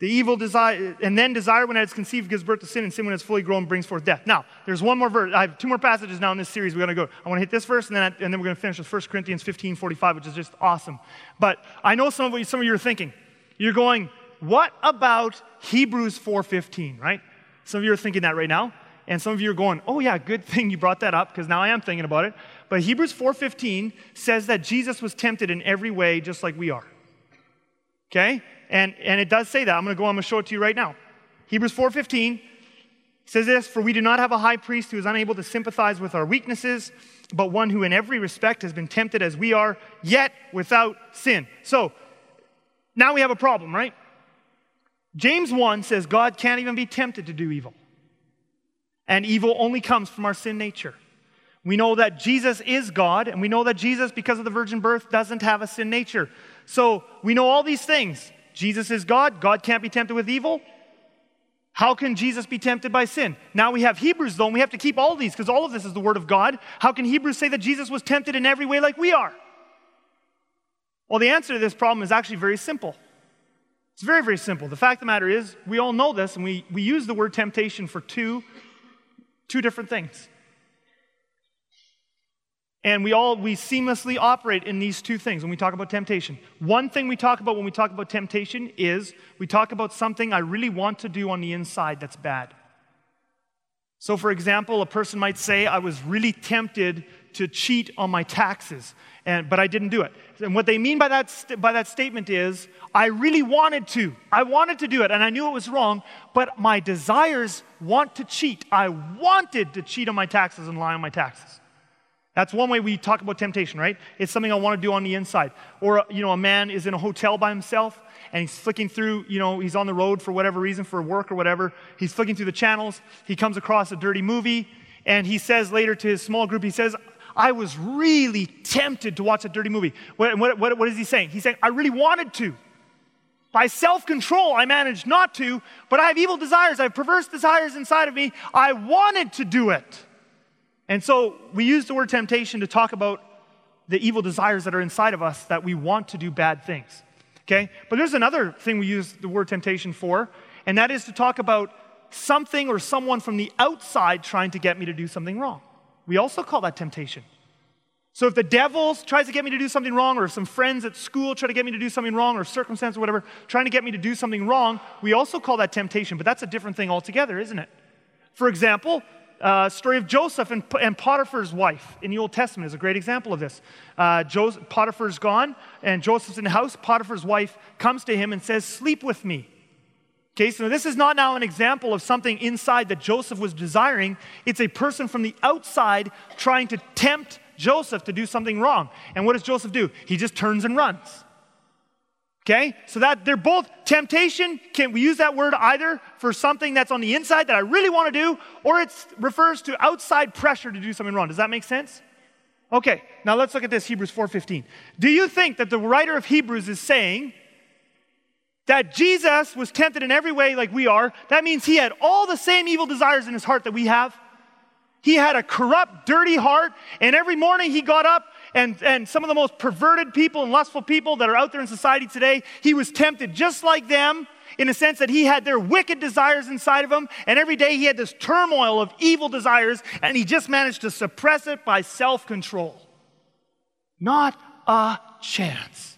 The evil desire, and then desire when it is conceived gives birth to sin, and sin when it's fully grown brings forth death. Now, there's one more verse. I have two more passages now in this series. We're going to go. I want to hit this verse, and then we're going to finish with 1 Corinthians 15:45, which is just awesome. But I know some of you are thinking. You're going, what about Hebrews 4:15, right? Some of you are thinking that right now, and some of you are going, oh yeah, good thing you brought that up, because now I am thinking about it. But Hebrews 4:15 says that Jesus was tempted in every way just like we are. Okay? And it does say that. I'm going to show it to you right now. Hebrews 4:15 says this, for we do not have a high priest who is unable to sympathize with our weaknesses, but one who in every respect has been tempted as we are, yet without sin. So, now we have a problem, right? James 1 says God can't even be tempted to do evil. And evil only comes from our sin nature. We know that Jesus is God, and we know that Jesus, because of the virgin birth, doesn't have a sin nature. So, we know all these things. Jesus is God. God can't be tempted with evil. How can Jesus be tempted by sin? Now we have Hebrews, though, and we have to keep all these because all of this is the Word of God. How can Hebrews say that Jesus was tempted in every way like we are? Well, the answer to this problem is actually very simple. It's very, very simple. The fact of the matter is, we all know this, and we use the word temptation for two different things. And we seamlessly operate in these two things when we talk about temptation. One thing we talk about when we talk about temptation is we talk about something I really want to do on the inside that's bad. So, for example, a person might say, I was really tempted to cheat on my taxes, but I didn't do it. And what they mean by that statement is, I really wanted to. I wanted to do it, and I knew it was wrong, but my desires want to cheat. I wanted to cheat on my taxes and lie on my taxes. That's one way we talk about temptation, right? It's something I want to do on the inside. Or, a man is in a hotel by himself, and he's flicking through, he's on the road for whatever reason, for work or whatever. He's flicking through the channels. He comes across a dirty movie, and he says later to his small group, he says, I was really tempted to watch a dirty movie. What is he saying? He's saying, I really wanted to. By self-control, I managed not to, but I have evil desires. I have perverse desires inside of me. I wanted to do it. And so we use the word temptation to talk about the evil desires that are inside of us that we want to do bad things, okay? But there's another thing we use the word temptation for, and that is to talk about something or someone from the outside trying to get me to do something wrong. We also call that temptation. So if the devil tries to get me to do something wrong, or some friends at school try to get me to do something wrong, or circumstance or whatever, trying to get me to do something wrong, we also call that temptation, but that's a different thing altogether, isn't it? For example, story of Joseph and Potiphar's wife in the Old Testament is a great example of this. Potiphar's gone, and Joseph's in the house. Potiphar's wife comes to him and says, sleep with me. Okay, so this is not now an example of something inside that Joseph was desiring. It's a person from the outside trying to tempt Joseph to do something wrong. And what does Joseph do? He just turns and runs. Okay, so that they're both temptation. Can we use that word either for something that's on the inside that I really want to do, or it refers to outside pressure to do something wrong. Does that make sense? Okay, now let's look at this, Hebrews 4:15. Do you think that the writer of Hebrews is saying that Jesus was tempted in every way like we are? That means he had all the same evil desires in his heart that we have. He had a corrupt, dirty heart, and every morning he got up, and some of the most perverted people and lustful people that are out there in society today, he was tempted just like them in the sense that he had their wicked desires inside of him, and every day he had this turmoil of evil desires, and he just managed to suppress it by self-control. Not a chance.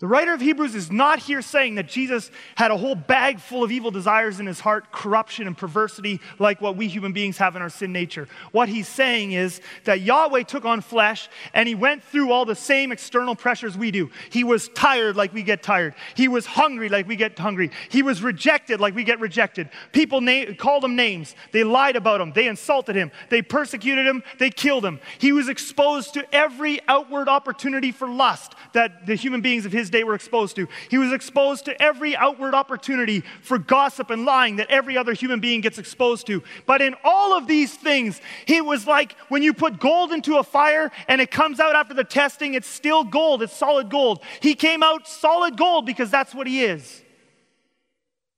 The writer of Hebrews is not here saying that Jesus had a whole bag full of evil desires in his heart, corruption and perversity like what we human beings have in our sin nature. What he's saying is that Yahweh took on flesh and he went through all the same external pressures we do. He was tired like we get tired. He was hungry like we get hungry. He was rejected like we get rejected. People called him names. They lied about him. They insulted him. They persecuted him. They killed him. He was exposed to every outward opportunity for lust that the human beings of his day were exposed to. He was exposed to every outward opportunity for gossip and lying that every other human being gets exposed to. But in all of these things, he was like when you put gold into a fire and it comes out after the testing, it's still gold, it's solid gold. He came out solid gold because that's what he is.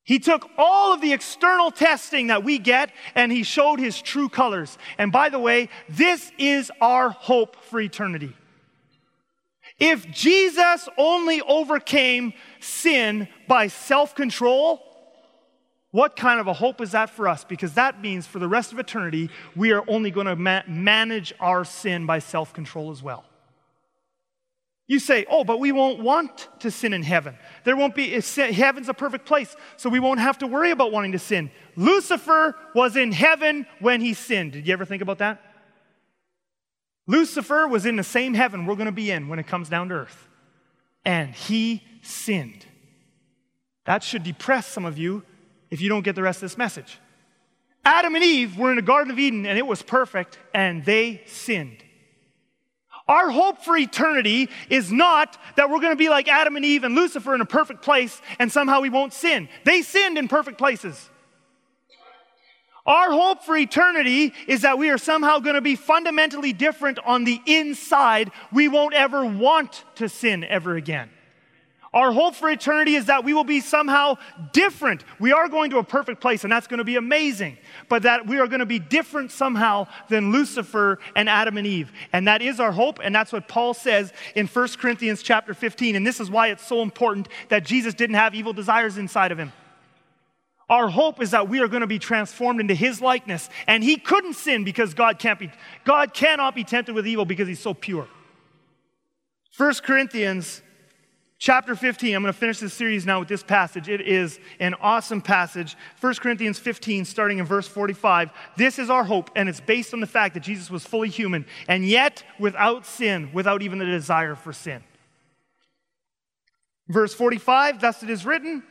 He took all of the external testing that we get and he showed his true colors. And by the way, this is our hope for eternity. If Jesus only overcame sin by self-control, what kind of a hope is that for us? Because that means for the rest of eternity, we are only going to manage our sin by self-control as well. You say, oh, but we won't want to sin in heaven. There won't be, heaven's a perfect place, so we won't have to worry about wanting to sin. Lucifer was in heaven when he sinned. Did you ever think about that? Lucifer was in the same heaven we're going to be in when it comes down to earth. And he sinned. That should depress some of you if you don't get the rest of this message. Adam and Eve were in the Garden of Eden and it was perfect and they sinned. Our hope for eternity is not that we're going to be like Adam and Eve and Lucifer in a perfect place and somehow we won't sin. They sinned in perfect places. Our hope for eternity is that we are somehow going to be fundamentally different on the inside. We won't ever want to sin ever again. Our hope for eternity is that we will be somehow different. We are going to a perfect place, and that's going to be amazing. But that we are going to be different somehow than Lucifer and Adam and Eve. And that is our hope, and that's what Paul says in 1 Corinthians chapter 15. And this is why it's so important that Jesus didn't have evil desires inside of him. Our hope is that we are going to be transformed into his likeness. And he couldn't sin because God cannot be tempted with evil because he's so pure. 1 Corinthians chapter 15, I'm going to finish this series now with this passage. It is an awesome passage. 1 Corinthians 15, starting in verse 45. This is our hope, and it's based on the fact that Jesus was fully human, and yet without sin, without even the desire for sin. Verse 45, thus it is written,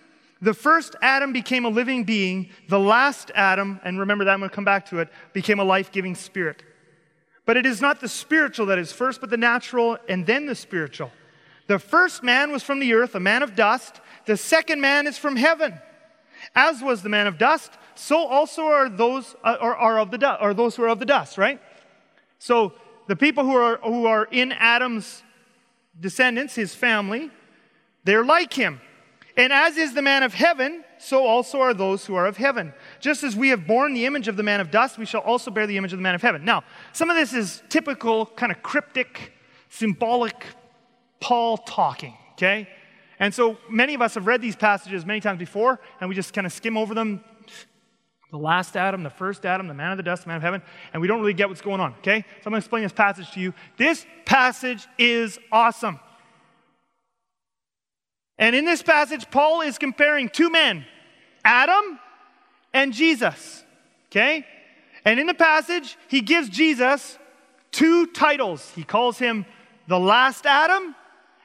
the first Adam became a living being. The last Adam, and remember that, I'm going to come back to it, became a life-giving spirit. But it is not the spiritual that is first, but the natural, and then the spiritual. The first man was from the earth, a man of dust. The second man is from heaven. As was the man of dust, so also are those who are of the dust, right? So the people who are in Adam's descendants, his family, they're like him. And as is the man of heaven, so also are those who are of heaven. Just as we have borne the image of the man of dust, we shall also bear the image of the man of heaven. Now, some of this is typical, kind of cryptic, symbolic Paul talking, okay? And so many of us have read these passages many times before, and we just kind of skim over them. The last Adam, the first Adam, the man of the dust, the man of heaven, and we don't really get what's going on, okay? So I'm going to explain this passage to you. This passage is awesome. And in this passage, Paul is comparing two men, Adam and Jesus, okay? And in the passage, he gives Jesus two titles. He calls him the last Adam,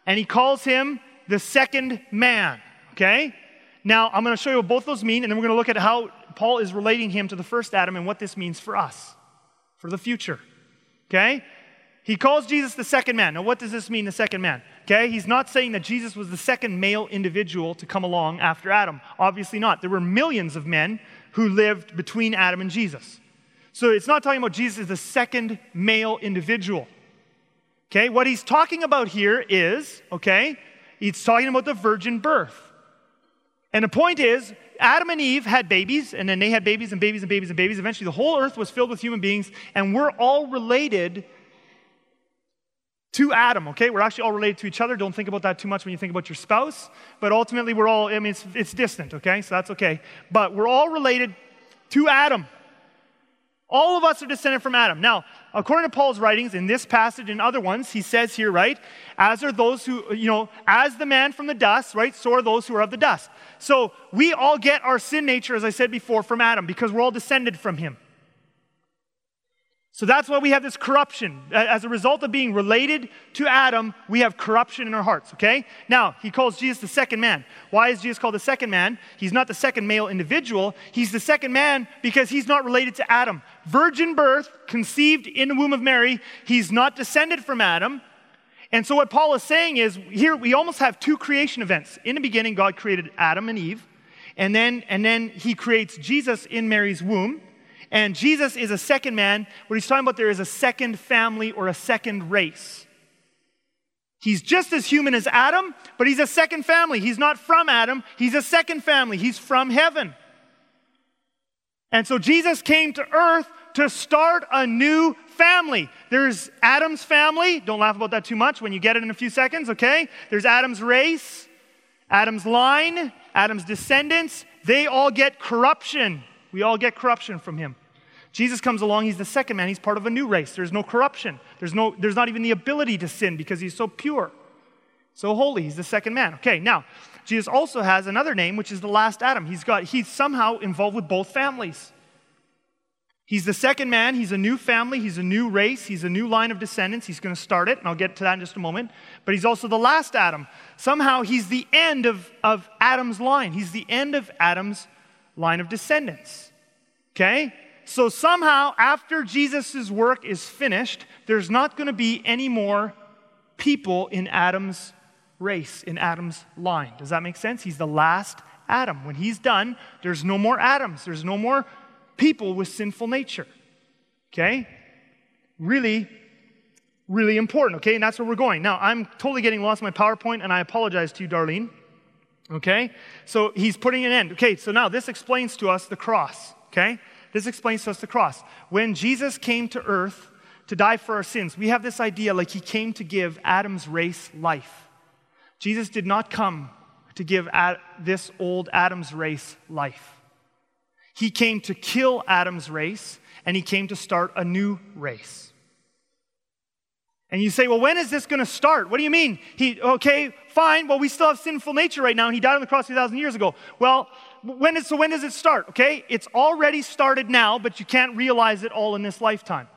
and he calls him the second man, okay? Now, I'm going to show you what both those mean, and then we're going to look at how Paul is relating him to the first Adam and what this means for us, for the future, okay? He calls Jesus the second man. Now, what does this mean, the second man? Okay, he's not saying that Jesus was the second male individual to come along after Adam. Obviously not. There were millions of men who lived between Adam and Jesus. So it's not talking about Jesus as the second male individual. Okay, what he's talking about here is, okay, he's talking about the virgin birth. And the point is, Adam and Eve had babies, and then they had babies and babies and babies and babies. Eventually, the whole earth was filled with human beings, and we're all related to Adam, okay? We're actually all related to each other. Don't think about that too much when you think about your spouse. But ultimately, we're all, I mean, it's distant, okay? So that's okay. But we're all related to Adam. All of us are descended from Adam. Now, according to Paul's writings, in this passage and other ones, he says here, right, as are those who, you know, as the man from the dust, right, so are those who are of the dust. So we all get our sin nature, as I said before, from Adam, because we're all descended from him. So that's why we have this corruption. As a result of being related to Adam, we have corruption in our hearts, okay? Now, he calls Jesus the second man. Why is Jesus called the second man? He's not the second male individual. He's the second man because he's not related to Adam. Virgin birth, conceived in the womb of Mary, he's not descended from Adam. And so what Paul is saying is, here we almost have two creation events. In the beginning, God created Adam and Eve, and then he creates Jesus in Mary's womb. And Jesus is a second man. What he's talking about there is a second family or a second race. He's just as human as Adam, but he's a second family. He's not from Adam. He's a second family. He's from heaven. And so Jesus came to earth to start a new family. There's Adam's family. Don't laugh about that too much when you get it in a few seconds, okay? There's Adam's race, Adam's line, Adam's descendants. They all get corruption. We all get corruption from him. Jesus comes along, he's the second man, he's part of a new race. There's no corruption. There's not even the ability to sin because he's so pure, so holy. He's the second man. Okay, now, Jesus also has another name, which is the last Adam. He's somehow involved with both families. He's the second man, he's a new family, he's a new race, he's a new line of descendants. He's going to start it, and I'll get to that in just a moment. But he's also the last Adam. Somehow he's the end of Adam's line. He's the end of Adam's line of descendants, okay? So somehow, after Jesus' work is finished, there's not going to be any more people in Adam's race, in Adam's line. Does that make sense? He's the last Adam. When he's done, there's no more Adams. There's no more people with sinful nature, okay? Really, really important, okay? And that's where we're going. Now, I'm totally getting lost in my PowerPoint, and I apologize to you, Darlene. Okay? So he's putting an end. Okay, so now this explains to us the cross, okay? This explains to us the cross. When Jesus came to earth to die for our sins, we have this idea like he came to give Adam's race life. Jesus did not come to give this old Adam's race life. He came to kill Adam's race, and he came to start a new race. And you say, well, when is this going to start? What do you mean? Okay, fine. Well, we still have sinful nature right now, and he died on the cross 2,000 years ago. Well, when does it start? Okay, it's already started now, but you can't realize it all in this lifetime.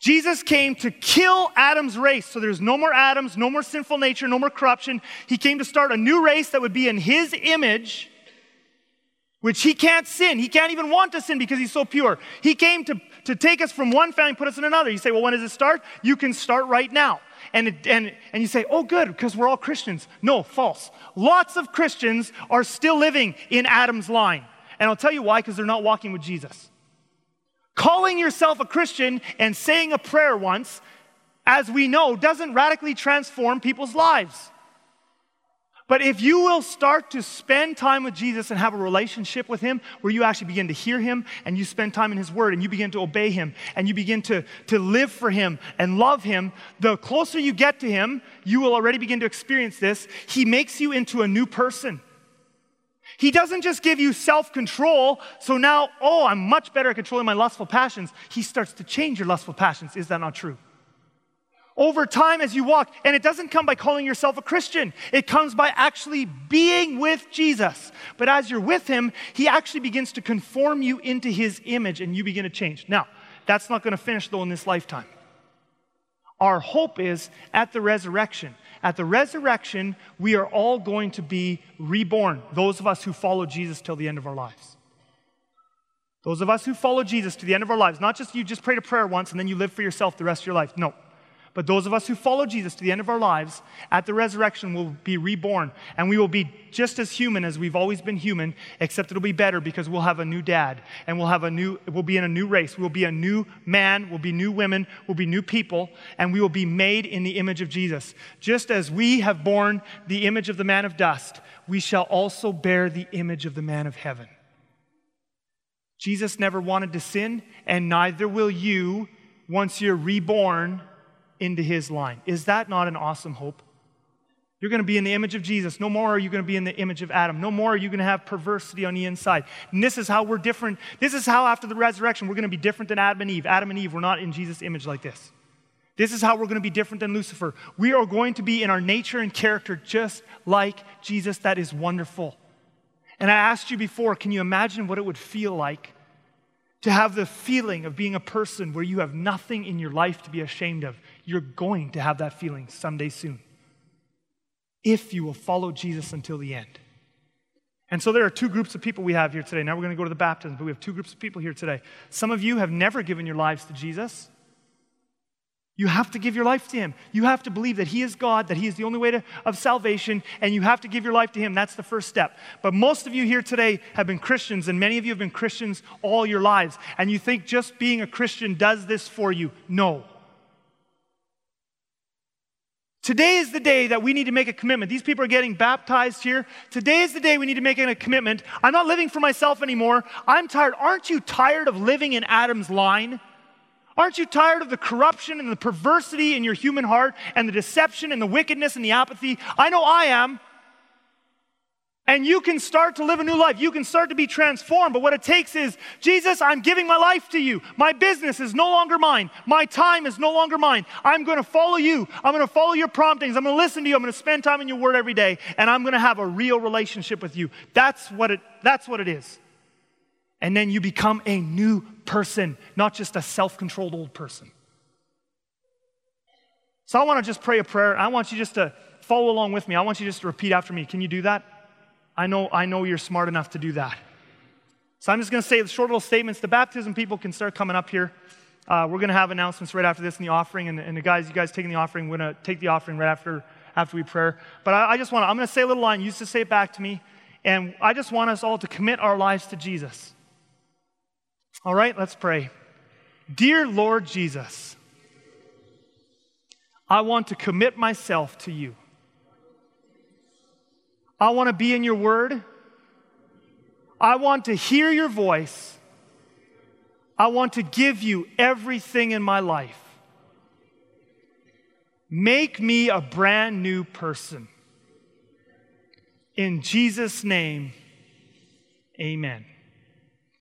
Jesus came to kill Adam's race. So there's no more Adams, no more sinful nature, no more corruption. He came to start a new race that would be in his image, which he can't sin. He can't even want to sin because he's so pure. He came to take us from one family and put us in another. You say, well, when does it start? You can start right now. And you say, oh, good, because we're all Christians. No, false. Lots of Christians are still living in Adam's line. And I'll tell you why, because they're not walking with Jesus. Calling yourself a Christian and saying a prayer once, as we know, doesn't radically transform people's lives. But if you will start to spend time with Jesus and have a relationship with him where you actually begin to hear him and you spend time in his word and you begin to obey him and you begin to live for him and love him, the closer you get to him, you will already begin to experience this. He makes you into a new person. He doesn't just give you self-control, so now, I'm much better at controlling my lustful passions. He starts to change your lustful passions. Is that not true? Over time as you walk, and it doesn't come by calling yourself a Christian. It comes by actually being with Jesus. But as you're with him, he actually begins to conform you into his image, and you begin to change. Now, that's not going to finish, though, in this lifetime. Our hope is at the resurrection. At the resurrection, we are all going to be reborn, those of us who follow Jesus till the end of our lives. Those of us who follow Jesus to the end of our lives, not just you just prayed a prayer once and then you live for yourself the rest of your life. No. But those of us who follow Jesus to the end of our lives, at the resurrection, will be reborn. And we will be just as human as we've always been human, except it'll be better because we'll have a new dad. And we'll be in a new race. We'll be a new man. We'll be new women. We'll be new people. And we will be made in the image of Jesus. Just as we have borne the image of the man of dust, we shall also bear the image of the man of heaven. Jesus never wanted to sin, and neither will you once you're reborn into his line. Is that not an awesome hope? You're going to be in the image of Jesus. No more are you going to be in the image of Adam. No more are you going to have perversity on the inside. And this is how we're different. This is how after the resurrection we're going to be different than Adam and Eve. Adam and Eve were not in Jesus' image like this. This is how we're going to be different than Lucifer. We are going to be in our nature and character just like Jesus. That is wonderful. And I asked you before, can you imagine what it would feel like to have the feeling of being a person where you have nothing in your life to be ashamed of? You're going to have that feeling someday soon if you will follow Jesus until the end. And so there are two groups of people we have here today. Now we're going to go to the baptism, but we have two groups of people here today. Some of you have never given your lives to Jesus. You have to give your life to him. You have to believe that he is God, that he is the only way of salvation, and you have to give your life to him. That's the first step. But most of you here today have been Christians, and many of you have been Christians all your lives, and you think just being a Christian does this for you. No. Today is the day that we need to make a commitment. These people are getting baptized here. Today is the day we need to make a commitment. I'm not living for myself anymore. I'm tired. Aren't you tired of living in Adam's line? Aren't you tired of the corruption and the perversity in your human heart and the deception and the wickedness and the apathy? I know I am. And you can start to live a new life. You can start to be transformed. But what it takes is, Jesus, I'm giving my life to you. My business is no longer mine. My time is no longer mine. I'm going to follow you. I'm going to follow your promptings. I'm going to listen to you. I'm going to spend time in your word every day. And I'm going to have a real relationship with you. That's what it is. And then you become a new person, not just a self-controlled old person. So I want to just pray a prayer. I want you just to follow along with me. I want you just to repeat after me. Can you do that? I know you're smart enough to do that. So I'm just going to say the short little statements. The baptism people can start coming up here. We're going to have announcements right after this in the offering. And the guys, you guys taking the offering, we're going to take the offering right after we pray. But I'm going to say a little line. You just say it back to me. And I just want us all to commit our lives to Jesus. All right, let's pray. Dear Lord Jesus, I want to commit myself to you. I want to be in your word. I want to hear your voice. I want to give you everything in my life. Make me a brand new person. In Jesus' name, amen.